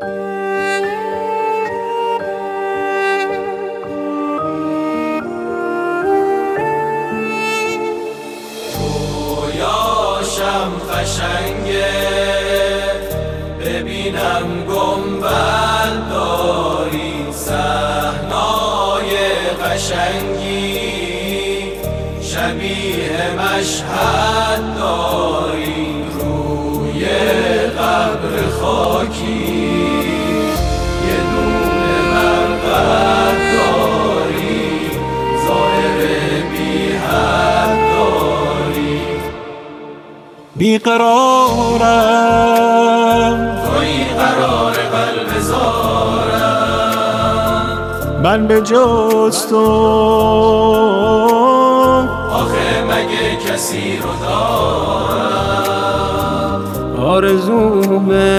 گویاشم قشنگه ببینم گنبد داری صحنای قشنگی شبیه مشهد داری روی قبر خاکی یه دونه مرقد داری ظاهر بی حد داری بیقرارم توی قرار قلب زارم من به جز تو آخه مگه کسی رو دارم آرزومه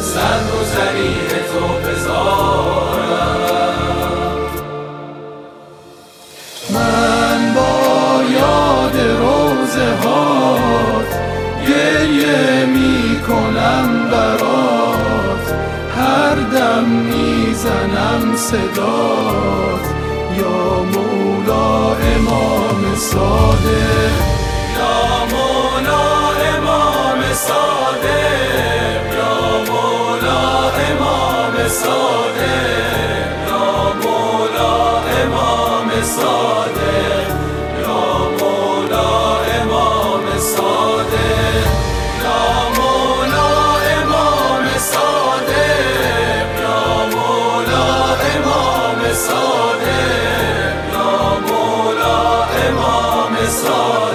سر رو زمین تو بذارم من با یاد روزه هات گریه می کنم برات هر دم می زنم صدات یا مولا امام صادق یا مولا امام صادق یا مولا امام صادق یا مولا امام صادق یا مولا امام صادق یا مولا امام صادق یا مولا امام صادق صادق یا مولا امام صادق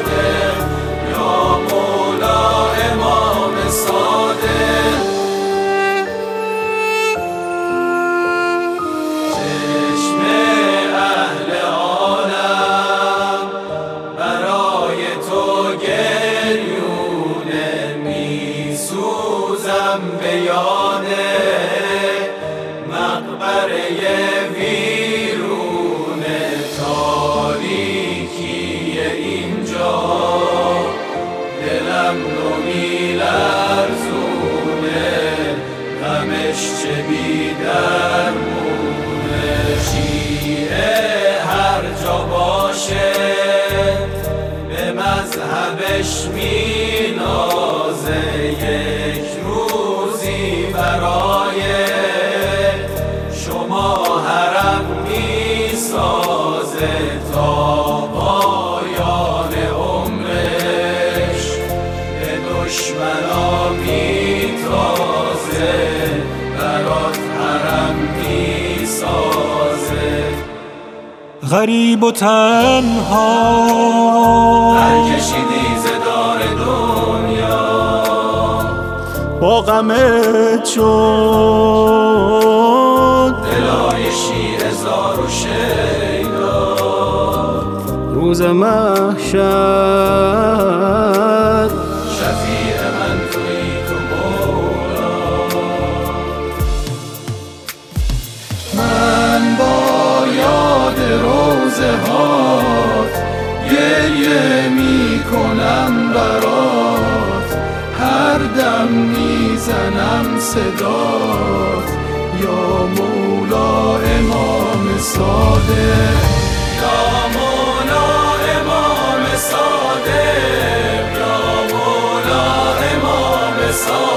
چشم اهل عالم برای تو گریونه می سوزم به یاد مقبره ویرون تاریکی دلم رو میلرزونه غمش چه بیدرمونه شیعه هر جا باشه به مذهبش مینازه یک روزی برای شما حرم میسازه تا دشمنا میتازه برات حرم میسازه غریب و تنها درکشیدی ز دار دنیا با غمت شد دلای شیعه زار و شیدا روز محشر گریه می کنم برات هر دم می زنم صدات یا مولا امام صادق یا مولا امام صادق یا مولا امام صادق